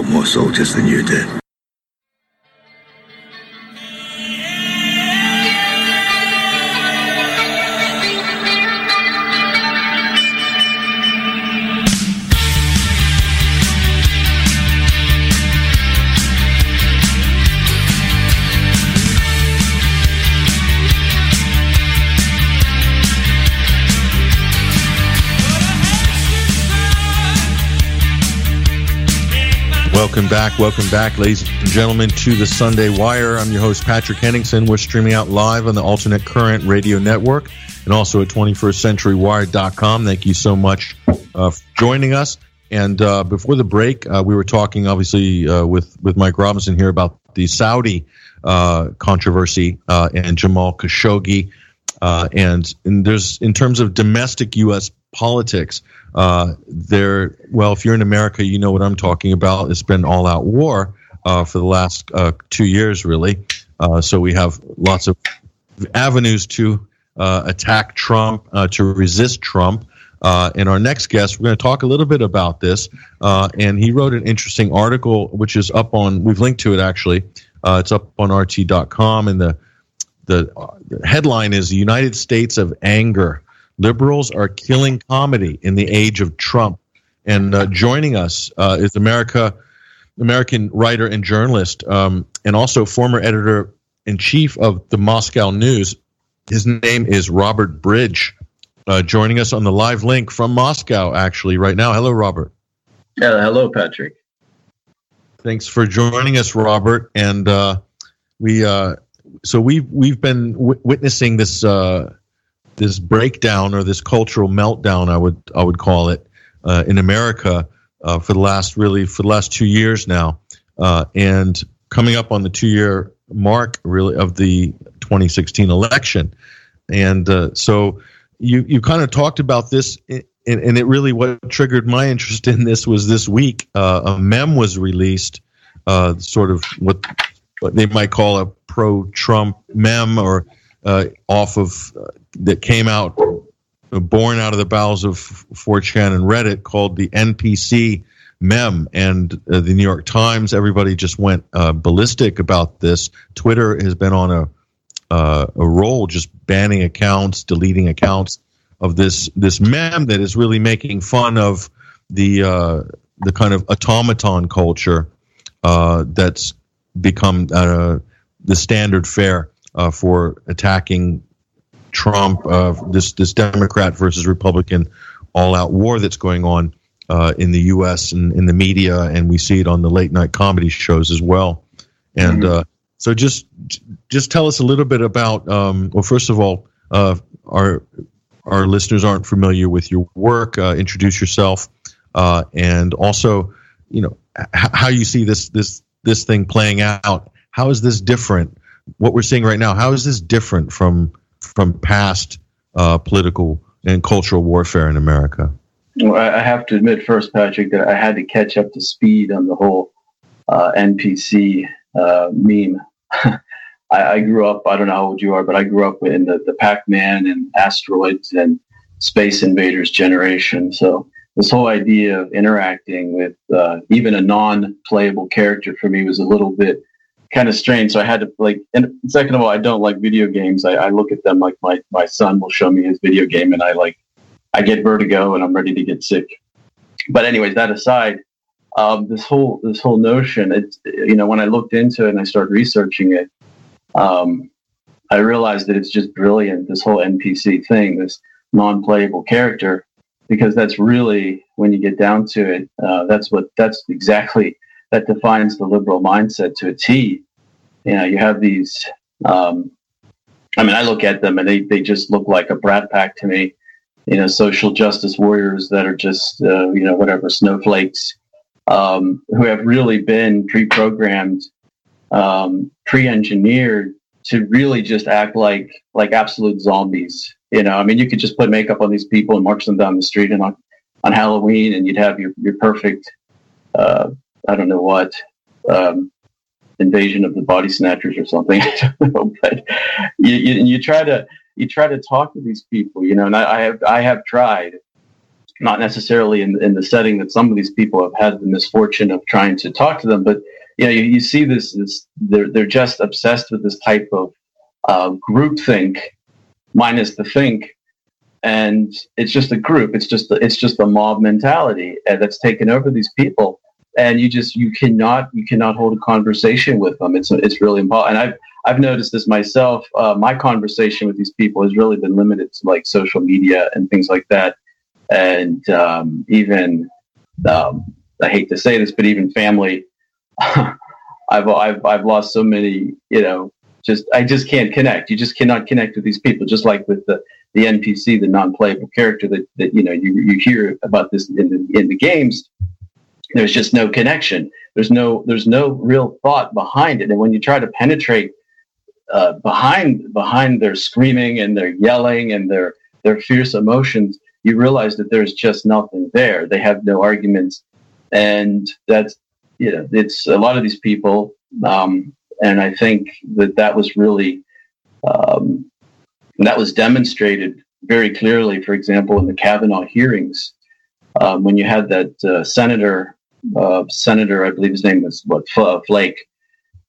brought more soldiers than you did. Welcome back, ladies and gentlemen, to the Sunday Wire. I'm your host, Patrick Henningsen. We're streaming out live on the Alternate Current radio network and also at 21stCenturyWire.com. Thank you so much for joining us. And before the break, we were talking, obviously, with Mike Robinson here about the Saudi controversy and Jamal Khashoggi. And there's, in terms of domestic U.S. politics, well, if you're in America, you know what I'm talking about. It's been all-out war for the last 2 years, really. So we have lots of avenues to attack Trump, to resist Trump. And our next guest, we're going to talk a little bit about this. And he wrote an interesting article, which is up on, we've linked to it actually. It's up on RT.com. And the headline is "The United States of Anger. Liberals are killing comedy in the age of Trump." And joining us is American writer and journalist, and also former editor-in-chief of the Moscow News. His name is Robert Bridge, joining us on the live link from Moscow, actually, right now. Hello, Robert. Hello, Patrick. Thanks for joining us, Robert. And we've been witnessing this. This breakdown, or this cultural meltdown, I would call it, in America for the last 2 years now, and coming up on the 2 year mark really of the 2016 election, and so you kind of talked about this, and it really, what triggered my interest in this was this week a meme was released, sort of what they might call a pro-Trump meme, or off of that came out, born out of the bowels of 4chan and Reddit, called the NPC meme. And the New York Times, everybody just went ballistic about this. Twitter has been on a roll, just banning accounts, deleting accounts of this meme that is really making fun of the kind of automaton culture that's become the standard fare for attacking Trump, this Democrat versus Republican all-out war that's going on in the U.S. and in the media, and we see it on the late-night comedy shows as well. And so just tell us a little bit about, well, first of all, our listeners aren't familiar with your work. Introduce yourself, and also, you know, how you see this thing playing out. How is this different? What we're seeing right now, how is this different from past political and cultural warfare in America? Well, I have to admit first, Patrick, that I had to catch up to speed on the whole NPC meme. I grew up, I don't know how old you are, but I grew up in the Pac-Man and asteroids and Space Invaders generation. So this whole idea of interacting with even a non-playable character for me was a little bit kind of strange. So I had to, like, and second of all, I don't like video games. I look at them like my son will show me his video game, and I get vertigo and I'm ready to get sick. But anyways, that aside, this whole notion, it's, you know, when I looked into it and I started researching it, I realized that it's just brilliant, this whole NPC thing, this non-playable character, because that's really, when you get down to it, that's exactly, that defines the liberal mindset to a T. You know, you have these, I mean, I look at them and they just look like a brat pack to me, you know, social justice warriors that are just, you know, whatever, snowflakes, who have really been pre-programmed, pre-engineered to really just act like absolute zombies. You know, I mean, you could just put makeup on these people and march them down the street and on Halloween, and you'd have your perfect, I don't know what, invasion of the body snatchers or something. I don't know, but you try to talk to these people, you know, and I have tried, not necessarily in the setting that some of these people have had the misfortune of trying to talk to them, but you know, you see this they're just obsessed with this type of groupthink, minus the think, and it's just a group. It's just a mob mentality that's taken over these people, and you cannot hold a conversation with them. It's really important. And I've noticed this myself. My conversation with these people has really been limited to like social media and things like that, and even I hate to say this, but even family. I've lost so many, you know, I just can't connect. You just cannot connect with these people. Just like with the NPC, the non-playable character that, you know, you hear about this in the games, there's just no connection. There's no real thought behind it. And when you try to penetrate, behind their screaming and their yelling and their fierce emotions, you realize that there's just nothing there. They have no arguments. And that's, you know, it's a lot of these people, and I think that was really that was demonstrated very clearly. For example, in the Kavanaugh hearings, when you had that senator, I believe his name was Flake,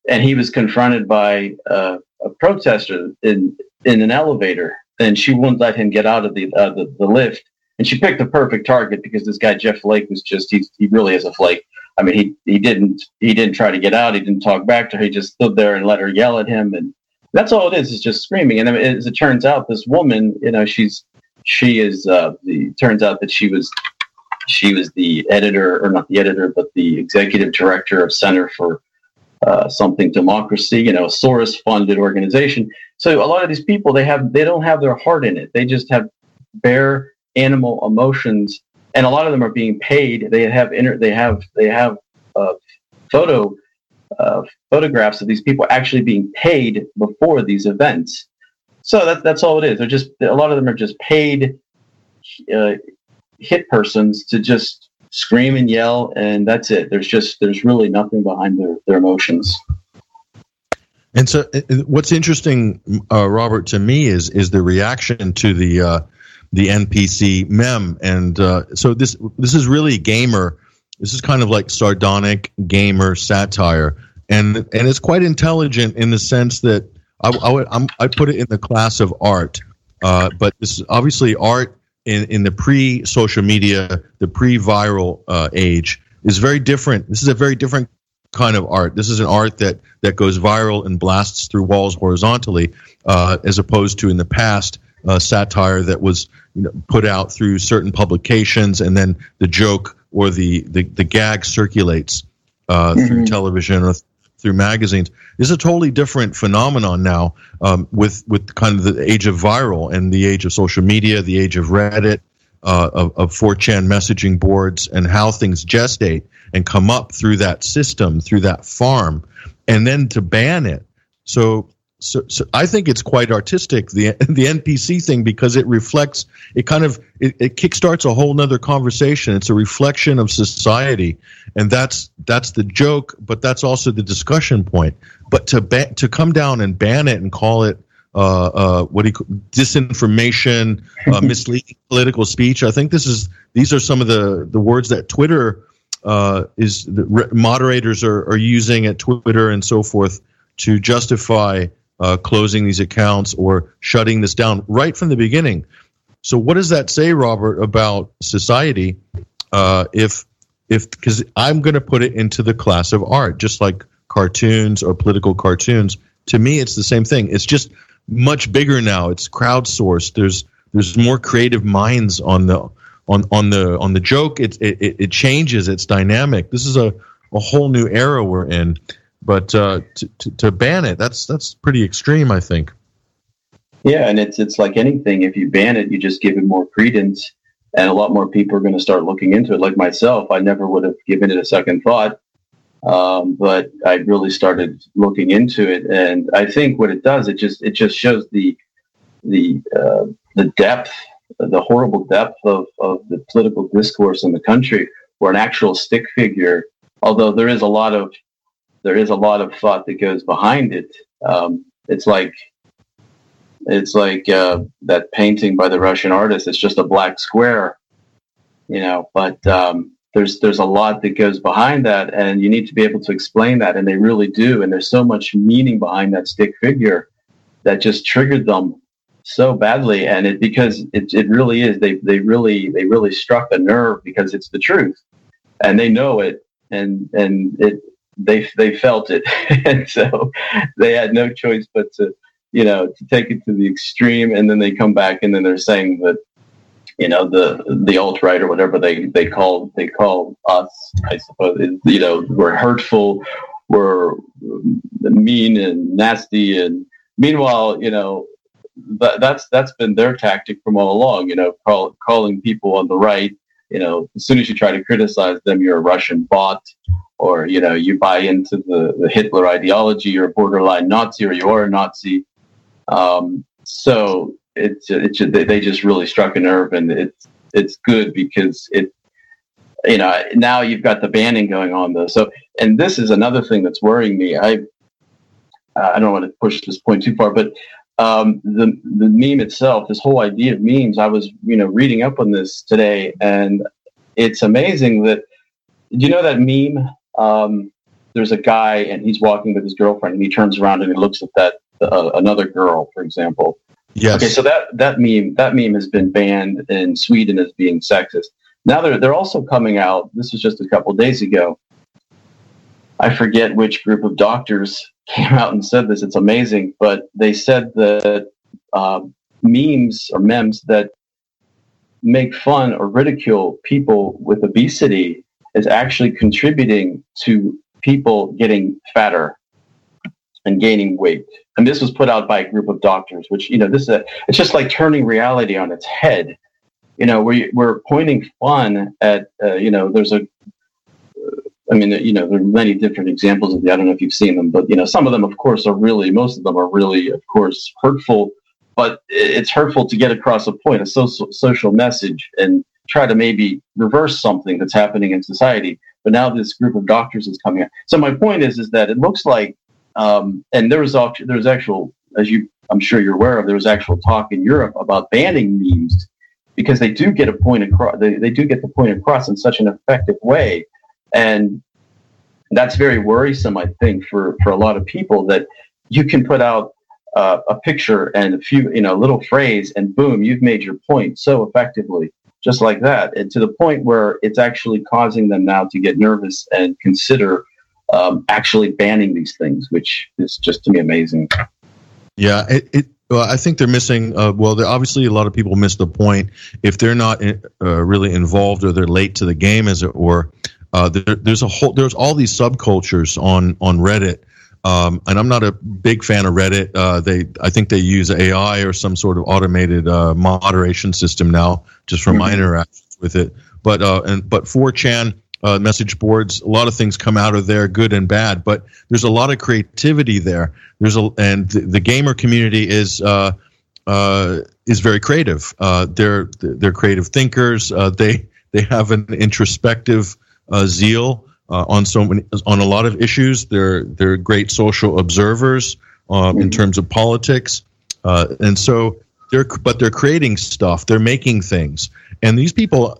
and he was confronted by a protester in an elevator, and she wouldn't let him get out of the lift, and she picked the perfect target because this guy Jeff Flake was he really is a flake. I mean, he didn't try to get out. He didn't talk back to her. He just stood there and let her yell at him, and that's all it is just screaming. And as it turns out, this woman, you know, she was the editor, or not the editor, but the executive director of Center for Something Democracy, you know, a Soros-funded organization. So a lot of these people, they don't have their heart in it. They just have bare animal emotions. And a lot of them are being paid. They have photographs of these people actually being paid before these events. So that's all it is. They're just, a lot of them are just paid hit persons to just scream and yell, and that's it. There's really nothing behind their emotions. And so, what's interesting, Robert, to me is the reaction to the NPC meme, and so this is really gamer. This is kind of like sardonic gamer satire, and it's quite intelligent in the sense that I put it in the class of art. But this is obviously art in the pre-social media, the pre-viral age is very different. This is a very different kind of art. This is an art that goes viral and blasts through walls horizontally, as opposed to in the past. Satire that was, you know, put out through certain publications, and then the joke or the gag circulates through television or through magazines. It's a totally different phenomenon now, with kind of the age of viral and the age of social media, the age of Reddit, of 4chan messaging boards, and how things gestate and come up through that system, through that farm, and then to ban it. So I think it's quite artistic, the NPC thing, because it reflects, it kickstarts a whole nother conversation. It's a reflection of society, and that's the joke, but that's also the discussion point. But to come down and ban it and call it disinformation, misleading political speech. I think these are some of the words that Twitter moderators are using at Twitter and so forth to justify closing these accounts or shutting this down right from the beginning. So what does that say, Robert, about society? Because I'm going to put it into the class of art, just like cartoons or political cartoons. To me, it's the same thing. It's just much bigger now. It's crowdsourced. There's more creative minds on the joke. It changes. It's dynamic. This is a whole new era we're in. But to ban it, that's pretty extreme, I think. Yeah, and it's like anything. If you ban it, you just give it more credence, and a lot more people are going to start looking into it. Like myself, I never would have given it a second thought, but I really started looking into it. And I think what it does, it just shows the depth, the horrible depth of the political discourse in the country, where an actual stick figure, although there is a lot of thought that goes behind it. It's like that painting by the Russian artist. It's just a black square you know, but there's a lot that goes behind that, and you need to be able to explain that, and they really do. And there's so much meaning behind that stick figure that just triggered them so badly. And it, because it really is, they really struck a nerve, because it's the truth and they know it, and it, they felt it. And so they had no choice but to, you know, to take it to the extreme. And then they come back and then they're saying that, you know, the alt-right or whatever they call us, I suppose, you know, we're hurtful, we're mean and nasty. And meanwhile, you know, that's been their tactic from all along, you know, calling people on the right, you know, as soon as you try to criticize them, you're a Russian bot, or, you know, you buy into the Hitler ideology, you're a borderline Nazi, or you are a Nazi. So they just really struck a nerve, and it's good because it, you know, now you've got the banning going on though. So, and this is another thing that's worrying me. I don't want to push this point too far, but the meme itself, this whole idea of memes, I was, you know, reading up on this today, and it's amazing that, you know, that meme, there's a guy and he's walking with his girlfriend and he turns around and he looks at that, another girl, for example. Yes. Okay, so that meme has been banned in Sweden as being sexist. Now they're also coming out, this was just a couple of days ago, I forget which group of doctors came out and said this, it's amazing, but they said that memes that make fun or ridicule people with obesity is actually contributing to people getting fatter and gaining weight. And this was put out by a group of doctors, which, you know, it's just like turning reality on its head. You know, we're pointing fun at, you know, there are many different examples of the, I don't know if you've seen them, but, you know, some of them, of course, most of them are really, of course, hurtful, but it's hurtful to get across a point, a social message, and try to maybe reverse something that's happening in society. But now this group of doctors is coming out. So my point is that it looks like, and there was actual, as you, I'm sure you're aware of, there was actual talk in Europe about banning memes, because they do get a point across. They do get the point across in such an effective way, and that's very worrisome, I think, for a lot of people, that you can put out a picture and a few, you know, little phrase, and boom, you've made your point so effectively, just like that, and to the point where it's actually causing them now to get nervous and consider actually banning these things, which is just, to me, amazing. Yeah, well, I think they're missing. Well, obviously, a lot of people miss the point if they're not really involved, or they're late to the game, as it were. There's all these subcultures on Reddit, and I'm not a big fan of Reddit. I think they use AI or some sort of automated moderation system now, just from my interactions with it. But 4chan. Message boards, a lot of things come out of there, good and bad, but there's a lot of creativity there. The gamer community is very creative. They're creative thinkers. They have an introspective zeal on a lot of issues. They're great social observers in terms of politics, and so they're creating stuff. They're making things. And these people,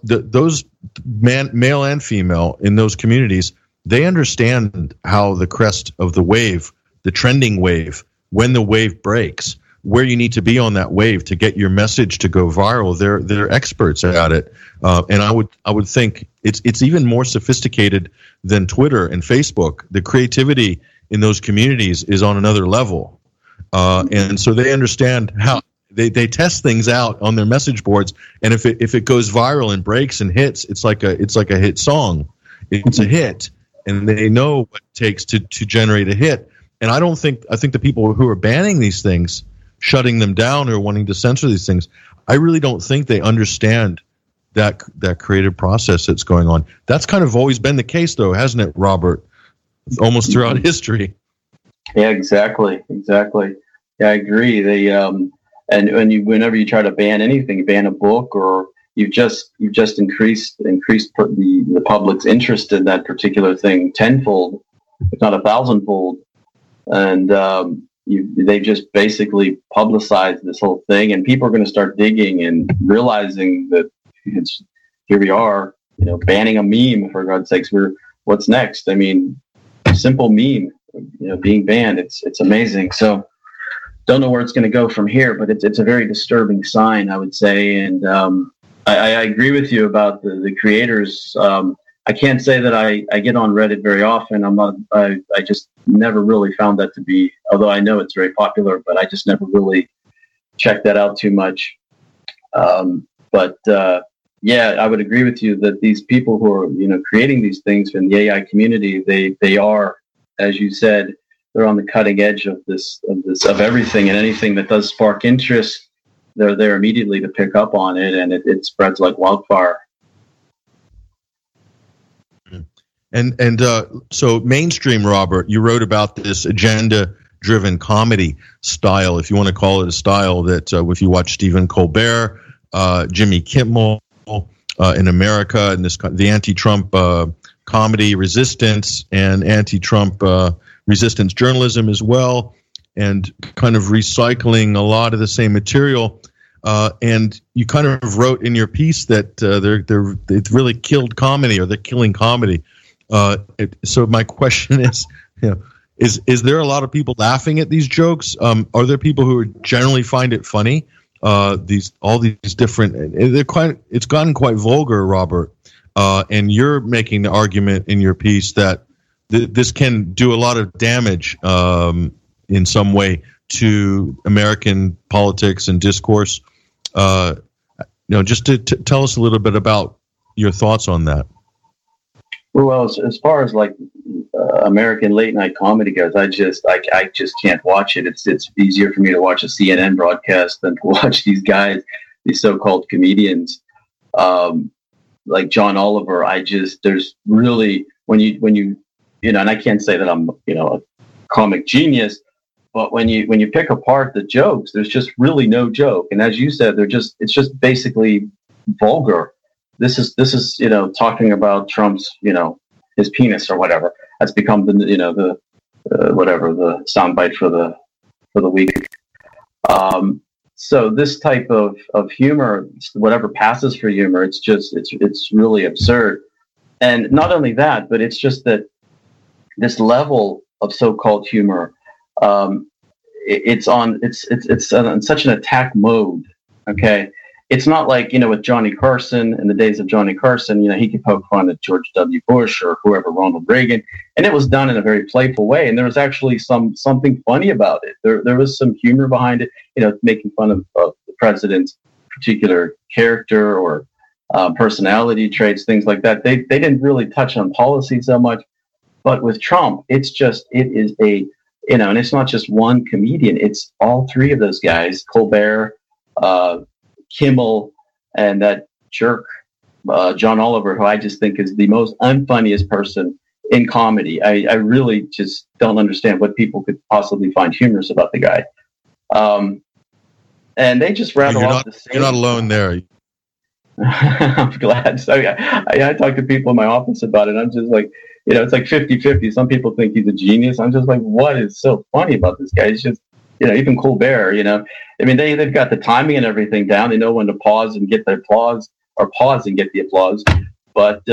male and female in those communities, they understand how the crest of the wave, the trending wave, when the wave breaks, where you need to be on that wave to get your message to go viral. They're experts at it, and I would think it's even more sophisticated than Twitter and Facebook. The creativity in those communities is on another level, and so they understand how. They test things out on their message boards, and if it goes viral and breaks and hits, it's like a hit song. It's a hit, and they know what it takes to generate a hit. And I think the people who are banning these things, shutting them down, or wanting to censor these things, I really don't think they understand that creative process that's going on. That's kind of always been the case, though, hasn't it, Robert? Almost throughout history. Yeah, exactly. Yeah, I agree. They And whenever you try to ban anything, ban a book, or you've just increased the public's interest in that particular thing tenfold, if not 1,000-fold, and they've just basically publicized this whole thing, and people are going to start digging and realizing that it's here we are, you know, banning a meme, for God's sakes. What's next? I mean, simple meme, you know, being banned. It's amazing. So don't know where it's going to go from here, but it's a very disturbing sign, I would say. And I agree with you about the creators. I can't say that I get on Reddit very often. I just never really found that to be, although I know it's very popular, but I just never really checked that out too much. Yeah, I would agree with you that these people who are, you know, creating these things in the AI community, they are, as you said, they're on the cutting edge of this, of everything, and anything that does spark interest, they're there immediately to pick up on it, and it spreads like wildfire. And so mainstream, Robert, you wrote about this agenda-driven comedy style, if you want to call it a style, that if you watch Stephen Colbert, Jimmy Kimmel in America, and the anti-Trump comedy resistance and anti-Trump resistance journalism as well, and kind of recycling a lot of the same material. And you kind of wrote in your piece that they've really killed comedy, or they're killing comedy. So my question is, you know, is there a lot of people laughing at these jokes? Are there people who generally find it funny? It's gotten quite vulgar, Robert. And you're making the argument in your piece that this can do a lot of damage in some way to American politics and discourse. Just to tell us a little bit about your thoughts on that. Well, as far as like American late night comedy goes, I just can't watch it. It's easier for me to watch a CNN broadcast than to watch these guys, these so-called comedians, like John Oliver. There's really, when you and I can't say that I'm, you know, a comic genius, but when you pick apart the jokes, there's just really no joke. And as you said, it's just basically vulgar. This is, you know, talking about Trump's, you know, his penis or whatever. That's become the, you know, the soundbite for the week. So this type of humor, whatever passes for humor, it's really absurd. And not only that, but it's just that this level of so-called humor, it's on such an attack mode. Okay. It's not like, you know, with Johnny Carson, in the days of Johnny Carson, you know, he could poke fun at George W. Bush or whoever, Ronald Reagan, and it was done in a very playful way. And there was actually something funny about it. There was some humor behind it, you know, making fun of the president's particular character or personality traits, things like that. They didn't really touch on policy so much. But with Trump, it's not just one comedian. It's all three of those guys, Colbert, Kimmel, and that jerk John Oliver, who I just think is the most unfunniest person in comedy. I really just don't understand what people could possibly find humorous about the guy. And they just rattle off the same. You're not alone there. I'm glad. So yeah, I talk to people in my office about it. I'm just like, you know, it's like 50-50. Some people think he's a genius. I'm just like, what is so funny about this guy? He's just, you know, even Colbert, you know, I mean, they've got the timing and everything down. They know when to pause and get their applause, or pause and get the applause. But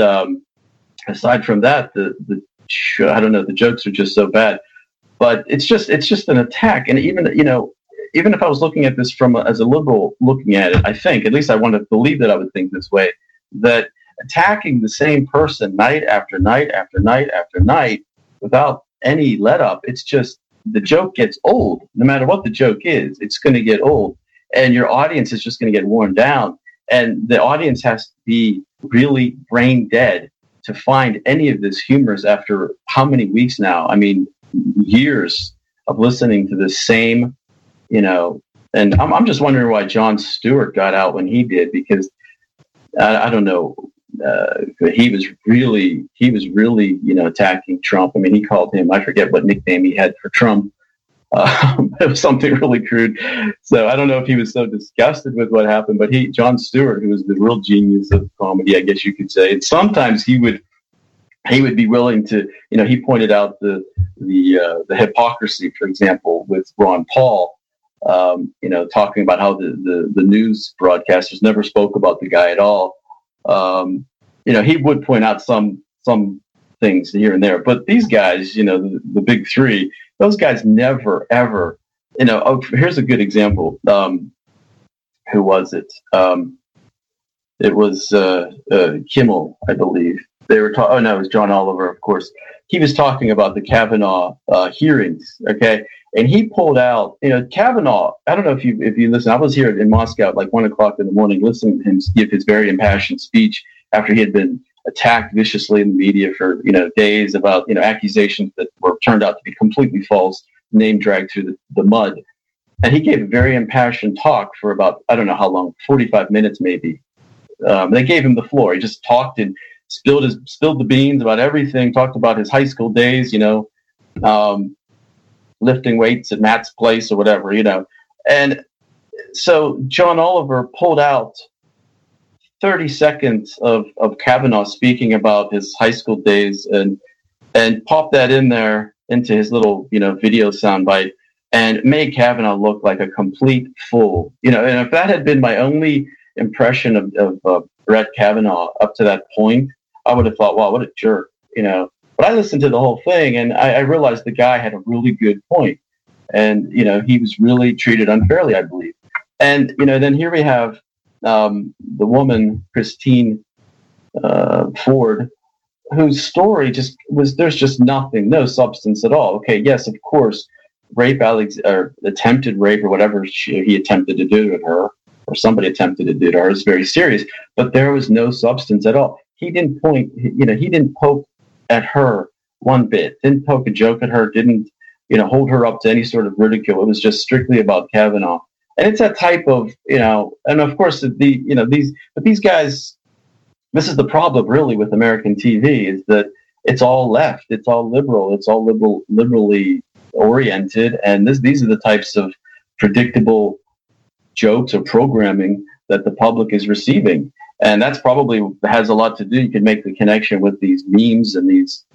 aside from that, I don't know, the jokes are just so bad. But it's just an attack. And even, you know, even if I was looking at this as a liberal looking at it, I think, at least I want to believe that I would think this way, that attacking the same person night after night after night after night without any let up, it's just, the joke gets old. No matter what the joke is, it's going to get old, and your audience is just going to get worn down. And the audience has to be really brain dead to find any of this humorous after how many weeks now? I mean, years of listening to the same, you know. And I'm just wondering why Jon Stewart got out when he did, because I don't know. He was really, you know, attacking Trump. I mean, he called him, I forget what nickname he had for Trump. It was something really crude. So I don't know if he was so disgusted with what happened, but Jon Stewart, who was the real genius of comedy, I guess you could say, and sometimes he would be willing to, you know, he pointed out the hypocrisy, for example, with Ron Paul, you know, talking about how the news broadcasters never spoke about the guy at all. He would point out some things here and there, but these guys, the big three, those guys never, ever, here's a good example. Who was it? It was Kimmel, I believe. They were talking. Oh no, it was John Oliver, of course. He was talking about the Kavanaugh hearings, okay? And he pulled out, Kavanaugh. I don't know if you listen. I was here in Moscow at like 1 o'clock in the morning, listening to him give his very impassioned speech after he had been attacked viciously in the media for days about accusations that were turned out to be completely false, name dragged through the mud. And he gave a very impassioned talk for about, I don't know how long, 45 minutes maybe. They gave him the floor. He just talked and spilled the beans about everything, talked about his high school days, lifting weights at Matt's place or whatever, And so John Oliver pulled out 30 seconds of Kavanaugh speaking about his high school days and popped that in there into his little, video soundbite, and made Kavanaugh look like a complete fool. And if that had been my only impression of Brett Kavanaugh up to that point, I would have thought, wow, what a jerk, But I listened to the whole thing, and I realized the guy had a really good point. And, he was really treated unfairly, I believe. And, then here we have the woman, Christine Ford, whose story just was, there's just nothing, no substance at all. Okay, yes, of course, rape, or attempted rape, or whatever he attempted to do to her, or somebody attempted to do to her, is very serious. But there was no substance at all. He didn't point, he didn't poke at her one bit, didn't poke a joke at her, didn't hold her up to any sort of ridicule. It was just strictly about Kavanaugh, and it's that type of and of course these guys. This is the problem really with American TV, is that it's all left, it's all liberal, it's all liberally oriented, and these are the types of predictable jokes or programming that the public is receiving. And that's probably has a lot to do. You can make the connection with these memes and these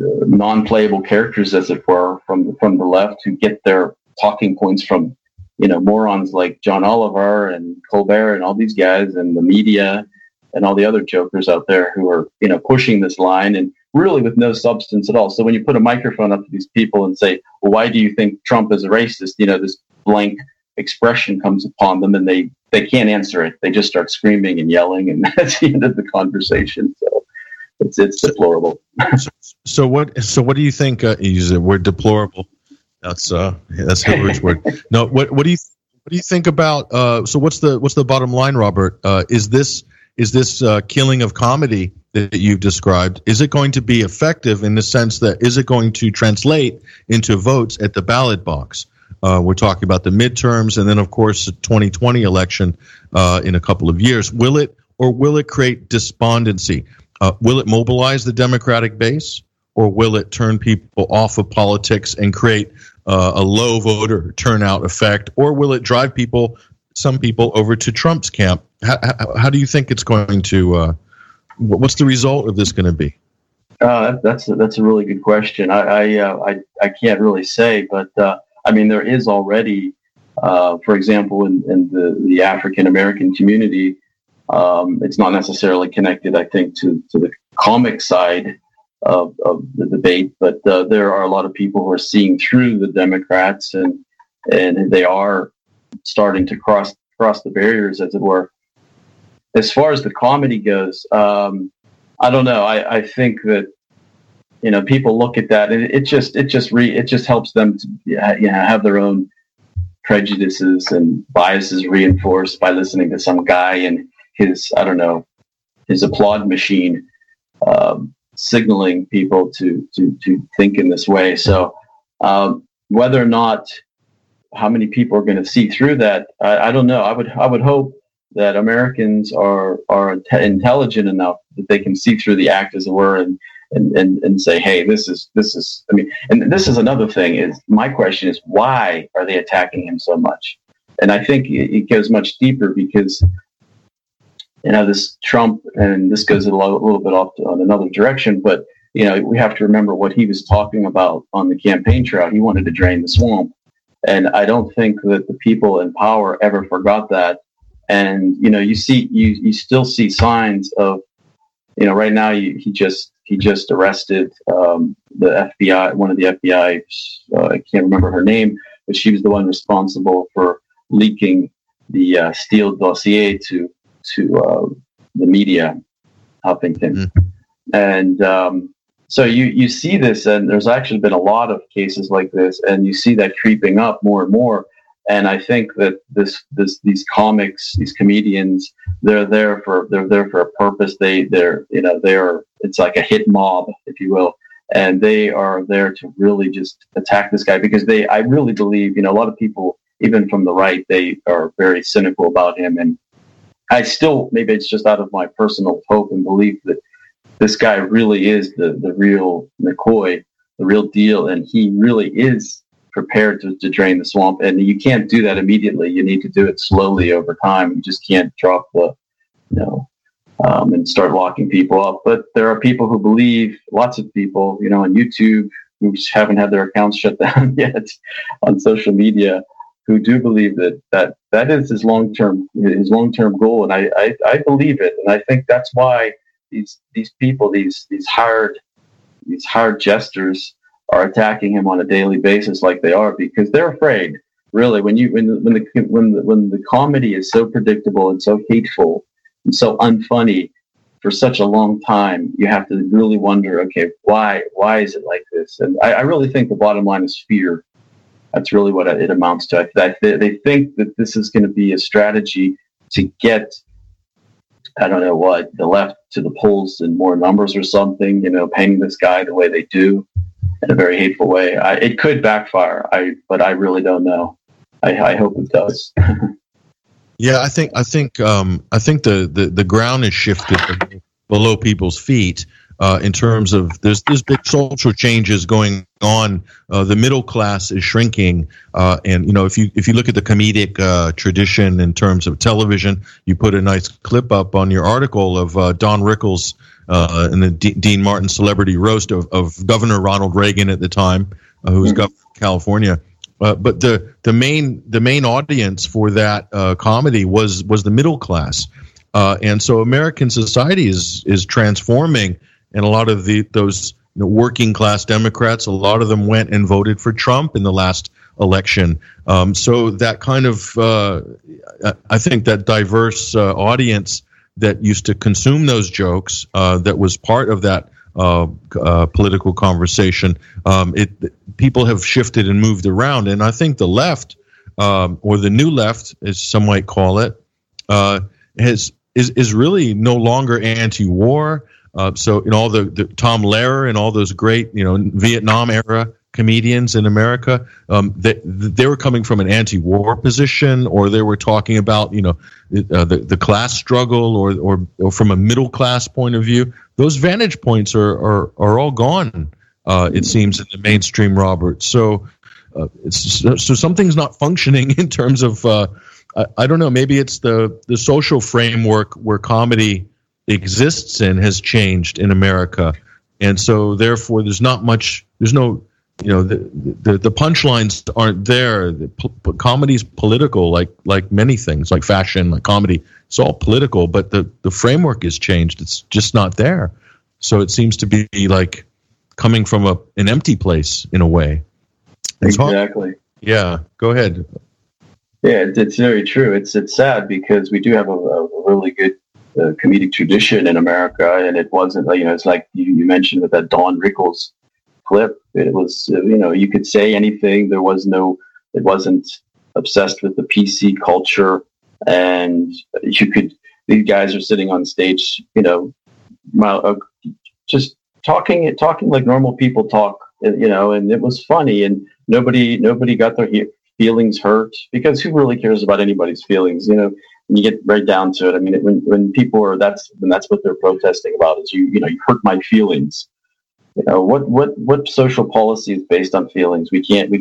non-playable characters, as it were, from the left, who get their talking points from morons like John Oliver and Colbert and all these guys, and the media and all the other jokers out there who are pushing this line and really with no substance at all. So when you put a microphone up to these people and say, well, "Why do you think Trump is a racist?" This blank expression comes upon them, and they can't answer it. They just start screaming and yelling, and that's the end of the conversation. So it's deplorable. So what do you think? Use the word deplorable. That's Hillary's word. No, what do you think about? So what's the bottom line, Robert? Is this killing of comedy that you've described? Is it going to be effective in the sense that is it going to translate into votes at the ballot box? We're talking about the midterms and then, of course, the 2020 election in a couple of years. Will it create despondency? Will it mobilize the Democratic base, or will it turn people off of politics and create a low voter turnout effect? Or will it drive some people over to Trump's camp? How do you think it's going to what's the result of this going to be? That's a really good question. I can't really say, but I mean, there is already, for example, in the African-American community, it's not necessarily connected, I think, to the comic side of the debate, but there are a lot of people who are seeing through the Democrats, and they are starting to cross the barriers, as it were. As far as the comedy goes, I don't know. I think that people look at that, and it just helps them to have their own prejudices and biases reinforced by listening to some guy and his applaud machine signaling people to think in this way. So whether or not how many people are going to see through that, I don't know. I would hope that Americans are intelligent enough that they can see through the act, as it were, and say, hey, this is, I mean, and this is another thing, is my question is, why are they attacking him so much? And I think it goes much deeper, because, this Trump, and this goes a little bit off on another direction, but, we have to remember what he was talking about on the campaign trail. He wanted to drain the swamp. And I don't think that the people in power ever forgot that. And, you know, you see, you still see signs of, you know, right now he just arrested the FBI, one of the FBI, I can't remember her name, but she was the one responsible for leaking the Steele dossier to the media, Huffington. Mm-hmm. And so you see this, and there's actually been a lot of cases like this, and you see that creeping up more and more. And I think that these comics, these comedians, they're there for a purpose. They're it's like a hit mob, if you will, and they are there to really just attack this guy because I really believe, you know, a lot of people, even from the right, they are very cynical about him. And I still, maybe it's just out of my personal hope and belief that this guy really is the real McCoy, the real deal, and he really is prepared to drain the swamp. And you can't do that immediately. You need to do it slowly over time. You just can't drop the, you know, and start locking people up. But there are people who believe, lots of people, you know, on YouTube who haven't had their accounts shut down yet, on social media, who do believe that is his long-term goal. And I believe it. And I think that's why these people, these hired jesters are attacking him on a daily basis like they are, because they're afraid. Really, when the comedy is so predictable and so hateful and so unfunny for such a long time, you have to really wonder, okay, why is it like this? And I really think the bottom line is fear. That's really what it amounts to. They think that this is going to be a strategy to get, I don't know what, the left to the polls in more numbers or something, you know, painting this guy the way they do in a very hateful way. It could backfire, but I really don't know. I hope it does. Yeah, I think the ground is shifted below people's feet. In terms of there's big social changes going on, the middle class is shrinking, and you know, if you look at the comedic tradition in terms of television, you put a nice clip up on your article of Don Rickles and the Dean Martin celebrity roast of Governor Ronald Reagan at the time, who was governor of California. But the main audience for that comedy was the middle class, and so American society is transforming. And a lot of those you know, working class Democrats, a lot of them went and voted for Trump in the last election. So that kind of, I think that diverse audience that used to consume those jokes, that was part of that political conversation, people have shifted and moved around. And I think the left, or the new left, as some might call it, is really no longer anti-war. So in all the Tom Lehrer and all those great, you know, Vietnam era comedians in America, they were coming from an anti-war position, or they were talking about, you know, the class struggle, or from a middle class point of view. Those vantage points are all gone, it seems, in the mainstream, Robert. So something's not functioning in terms of I don't know. Maybe it's the social framework where comedy exists in has changed in America, and so therefore there's not much. There's no, you know, the punchlines aren't there. Comedy's political, like many things, like fashion, like comedy. It's all political, but the framework is changed. It's just not there. So it seems to be like coming from an empty place in a way. Exactly. Yeah. Go ahead. Yeah, it's very true. It's sad because we do have a really good comedic tradition in America, and it wasn't, you know, it's like you mentioned with that Don Rickles clip. It was, you know, you could say anything. It wasn't obsessed with the PC culture, and these guys are sitting on stage, you know, just talking like normal people talk, you know, and it was funny, and nobody got their feelings hurt, because who really cares about anybody's feelings, you know? And you get right down to it. I mean, when people are, that's what they're protesting about, is you know, you hurt my feelings. You know, what social policy is based on feelings? We can't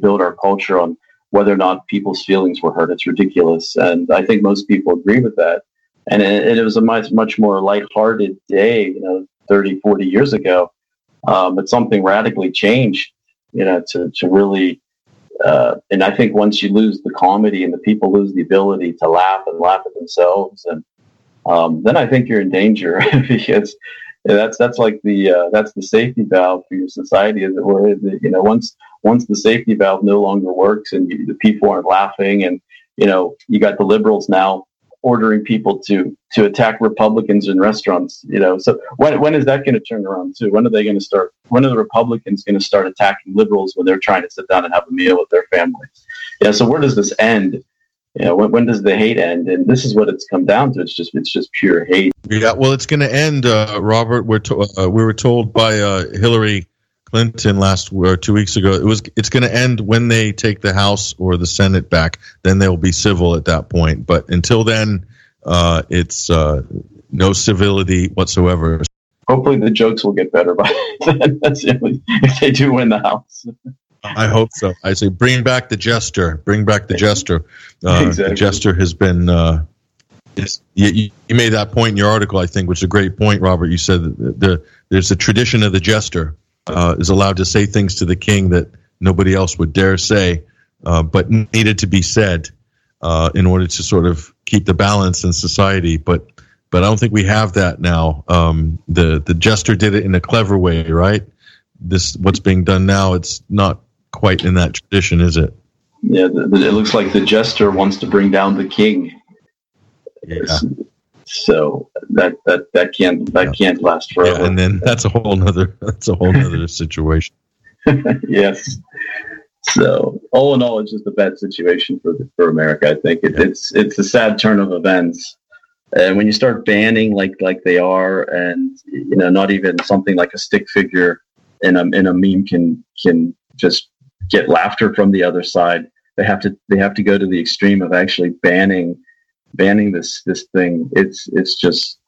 build our culture on whether or not people's feelings were hurt. It's ridiculous, and I think most people agree with that. And it was a much more lighthearted day, you know, 30, 40 years ago. But something radically changed, you know, to really And I think once you lose the comedy and the people lose the ability to laugh and laugh at themselves, and then I think you're in danger because that's like that's the safety valve for your society, as it were. You know, once the safety valve no longer works and the people aren't laughing, and you know you got the liberals now ordering people to attack Republicans in restaurants. You know, so when is that going to turn around too? When are they going to start? When are the Republicans going to start attacking liberals when they're trying to sit down and have a meal with their family? Yeah. So where does this end? You know, when does the hate end? And this is what it's come down to. It's just pure hate. Yeah. Well, it's going to end, Robert. We were told by Hillary Clinton last or 2 weeks ago. It's going to end when they take the House or the Senate back. Then they'll be civil at that point. But until then, it's no civility whatsoever. Hopefully, the jokes will get better by then. That's it. If they do win the House. I hope so. I say, bring back the jester. Bring back the jester. Exactly. The jester has been. You made that point in your article, I think, which is a great point, Robert. You said that there's a tradition of the jester. Is allowed to say things to the king that nobody else would dare say, but needed to be said in order to sort of keep the balance in society. But I don't think we have that now. The jester did it in a clever way, right? This what's being done now. It's not quite in that tradition, is it? Yeah, it looks like the jester wants to bring down the king. Yeah. So that can't last forever. Yeah, and then that's a whole nother situation. Yes. So all in all, it's just a bad situation for America. I think it's a sad turn of events. And when you start banning like they are, and you know, not even something like a stick figure in a meme can just get laughter from the other side. They have to go to the extreme of actually banning this thing. It's just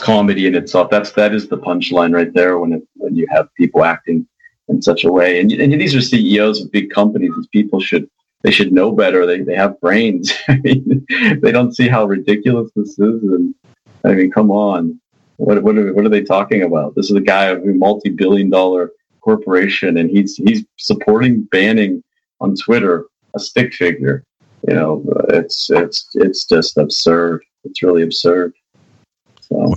comedy in itself. That is the punchline right there. When you have people acting in such a way, and these are CEOs of big companies. These people should know better. They have brains. I mean, they don't see how ridiculous this is. And I mean, come on, what are they talking about? This is a guy of a multi-billion-dollar corporation, and he's supporting banning on Twitter a stick figure. You know, it's just absurd. It's really absurd. So.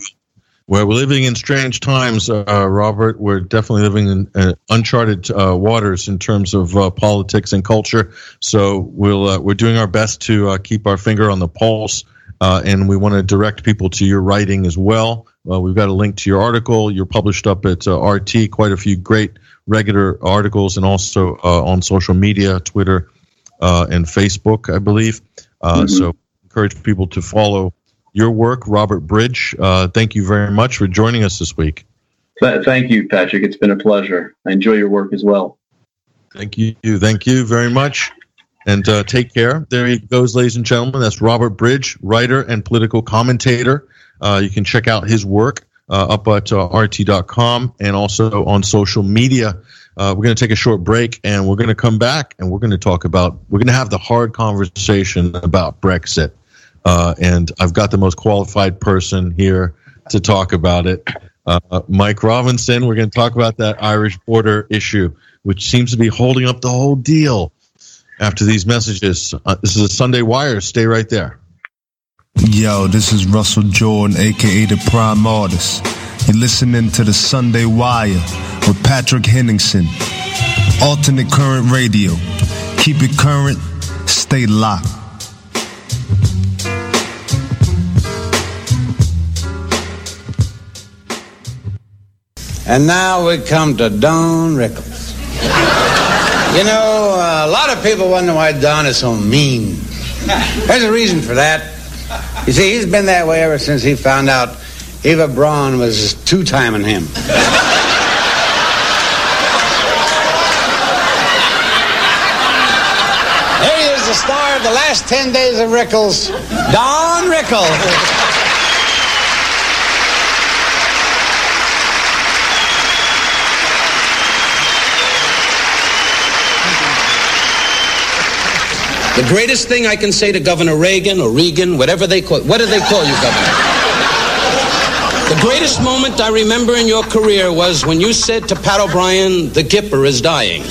Well, we're living in strange times, Robert. We're definitely living in uncharted waters in terms of politics and culture. So we're doing our best to keep our finger on the pulse, and we want to direct people to your writing as well. We've got a link to your article. You're published up at RT. Quite a few great regular articles, and also on social media, Twitter. And Facebook, I believe. So encourage people to follow your work, Robert Bridge. Thank you very much for joining us this week. Thank you, Patrick. It's been a pleasure. I enjoy your work as well. Thank you. Thank you very much. And take care. There he goes, ladies and gentlemen. That's Robert Bridge, writer and political commentator. You can check out his work up at rt.com and also on social media. We're going to take a short break, and we're going to come back, and we're going to have the hard conversation about Brexit. And I've got the most qualified person here to talk about it, Mike Robinson. We're going to talk about that Irish border issue, which seems to be holding up the whole deal after these messages. This is a Sunday Wire. Stay right there. Yo, this is Russell Jordan, a.k.a. the Prime Artist. You're listening to the Sunday Wire with Patrick Henningsen. Alternate Current Radio. Keep it current. Stay locked. And now we come to Don Rickles. You know, a lot of people wonder why Don is so mean. There's a reason for that. You see, he's been that way ever since he found out Eva Braun was two-timing him. There he is, the star of the last 10 days of Rickles, Don Rickles. The greatest thing I can say to Governor Reagan or Regan, whatever they call, what do they call you, Governor? The greatest moment I remember in your career was when you said to Pat O'Brien, the Gipper is dying.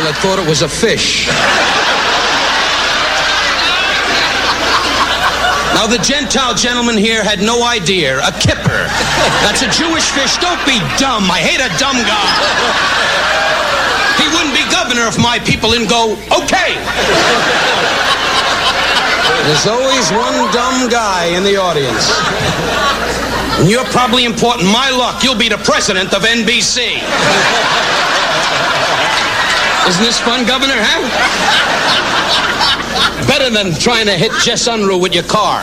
people that thought it was a fish. Now, the Gentile gentleman here had no idea. A kipper. That's a Jewish fish. Don't be dumb. I hate a dumb guy. He wouldn't be governor if my people didn't go, okay. There's always one dumb guy in the audience. And you're probably important. My luck, you'll be the president of NBC. Isn't this fun, Governor, huh? Better than trying to hit Jess Unruh with your car.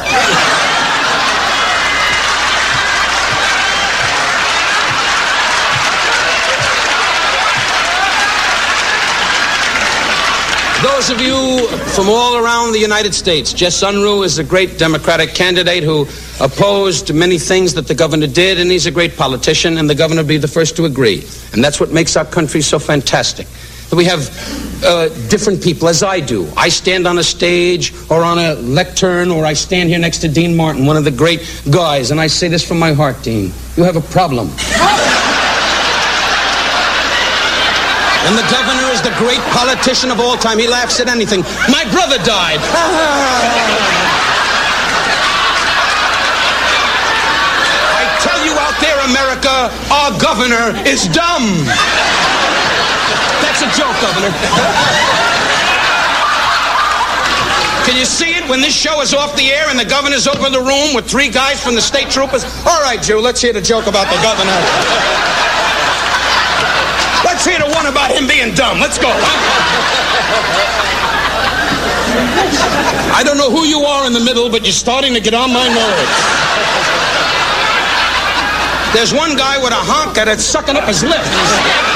Those of you from all around the United States, Jess Unruh is a great Democratic candidate who opposed many things that the governor did, and he's a great politician, and the governor will be the first to agree. And that's what makes our country so fantastic. We have different people, as I do. I stand on a stage or on a lectern, or I stand here next to Dean Martin, one of the great guys, and I say this from my heart, Dean, you have a problem. And the governor is the great politician of all time. He laughs at anything. My brother died. I tell you out there, America, our governor is dumb. That's a joke, Governor. Can you see it when this show is off the air and the governor's over the room with three guys from the state troopers? All right, Jew, let's hear the joke about the governor. Let's hear the one about him being dumb. Let's go. I don't know who you are in the middle, but you're starting to get on my nerves. There's one guy with a honk that's sucking up his lip.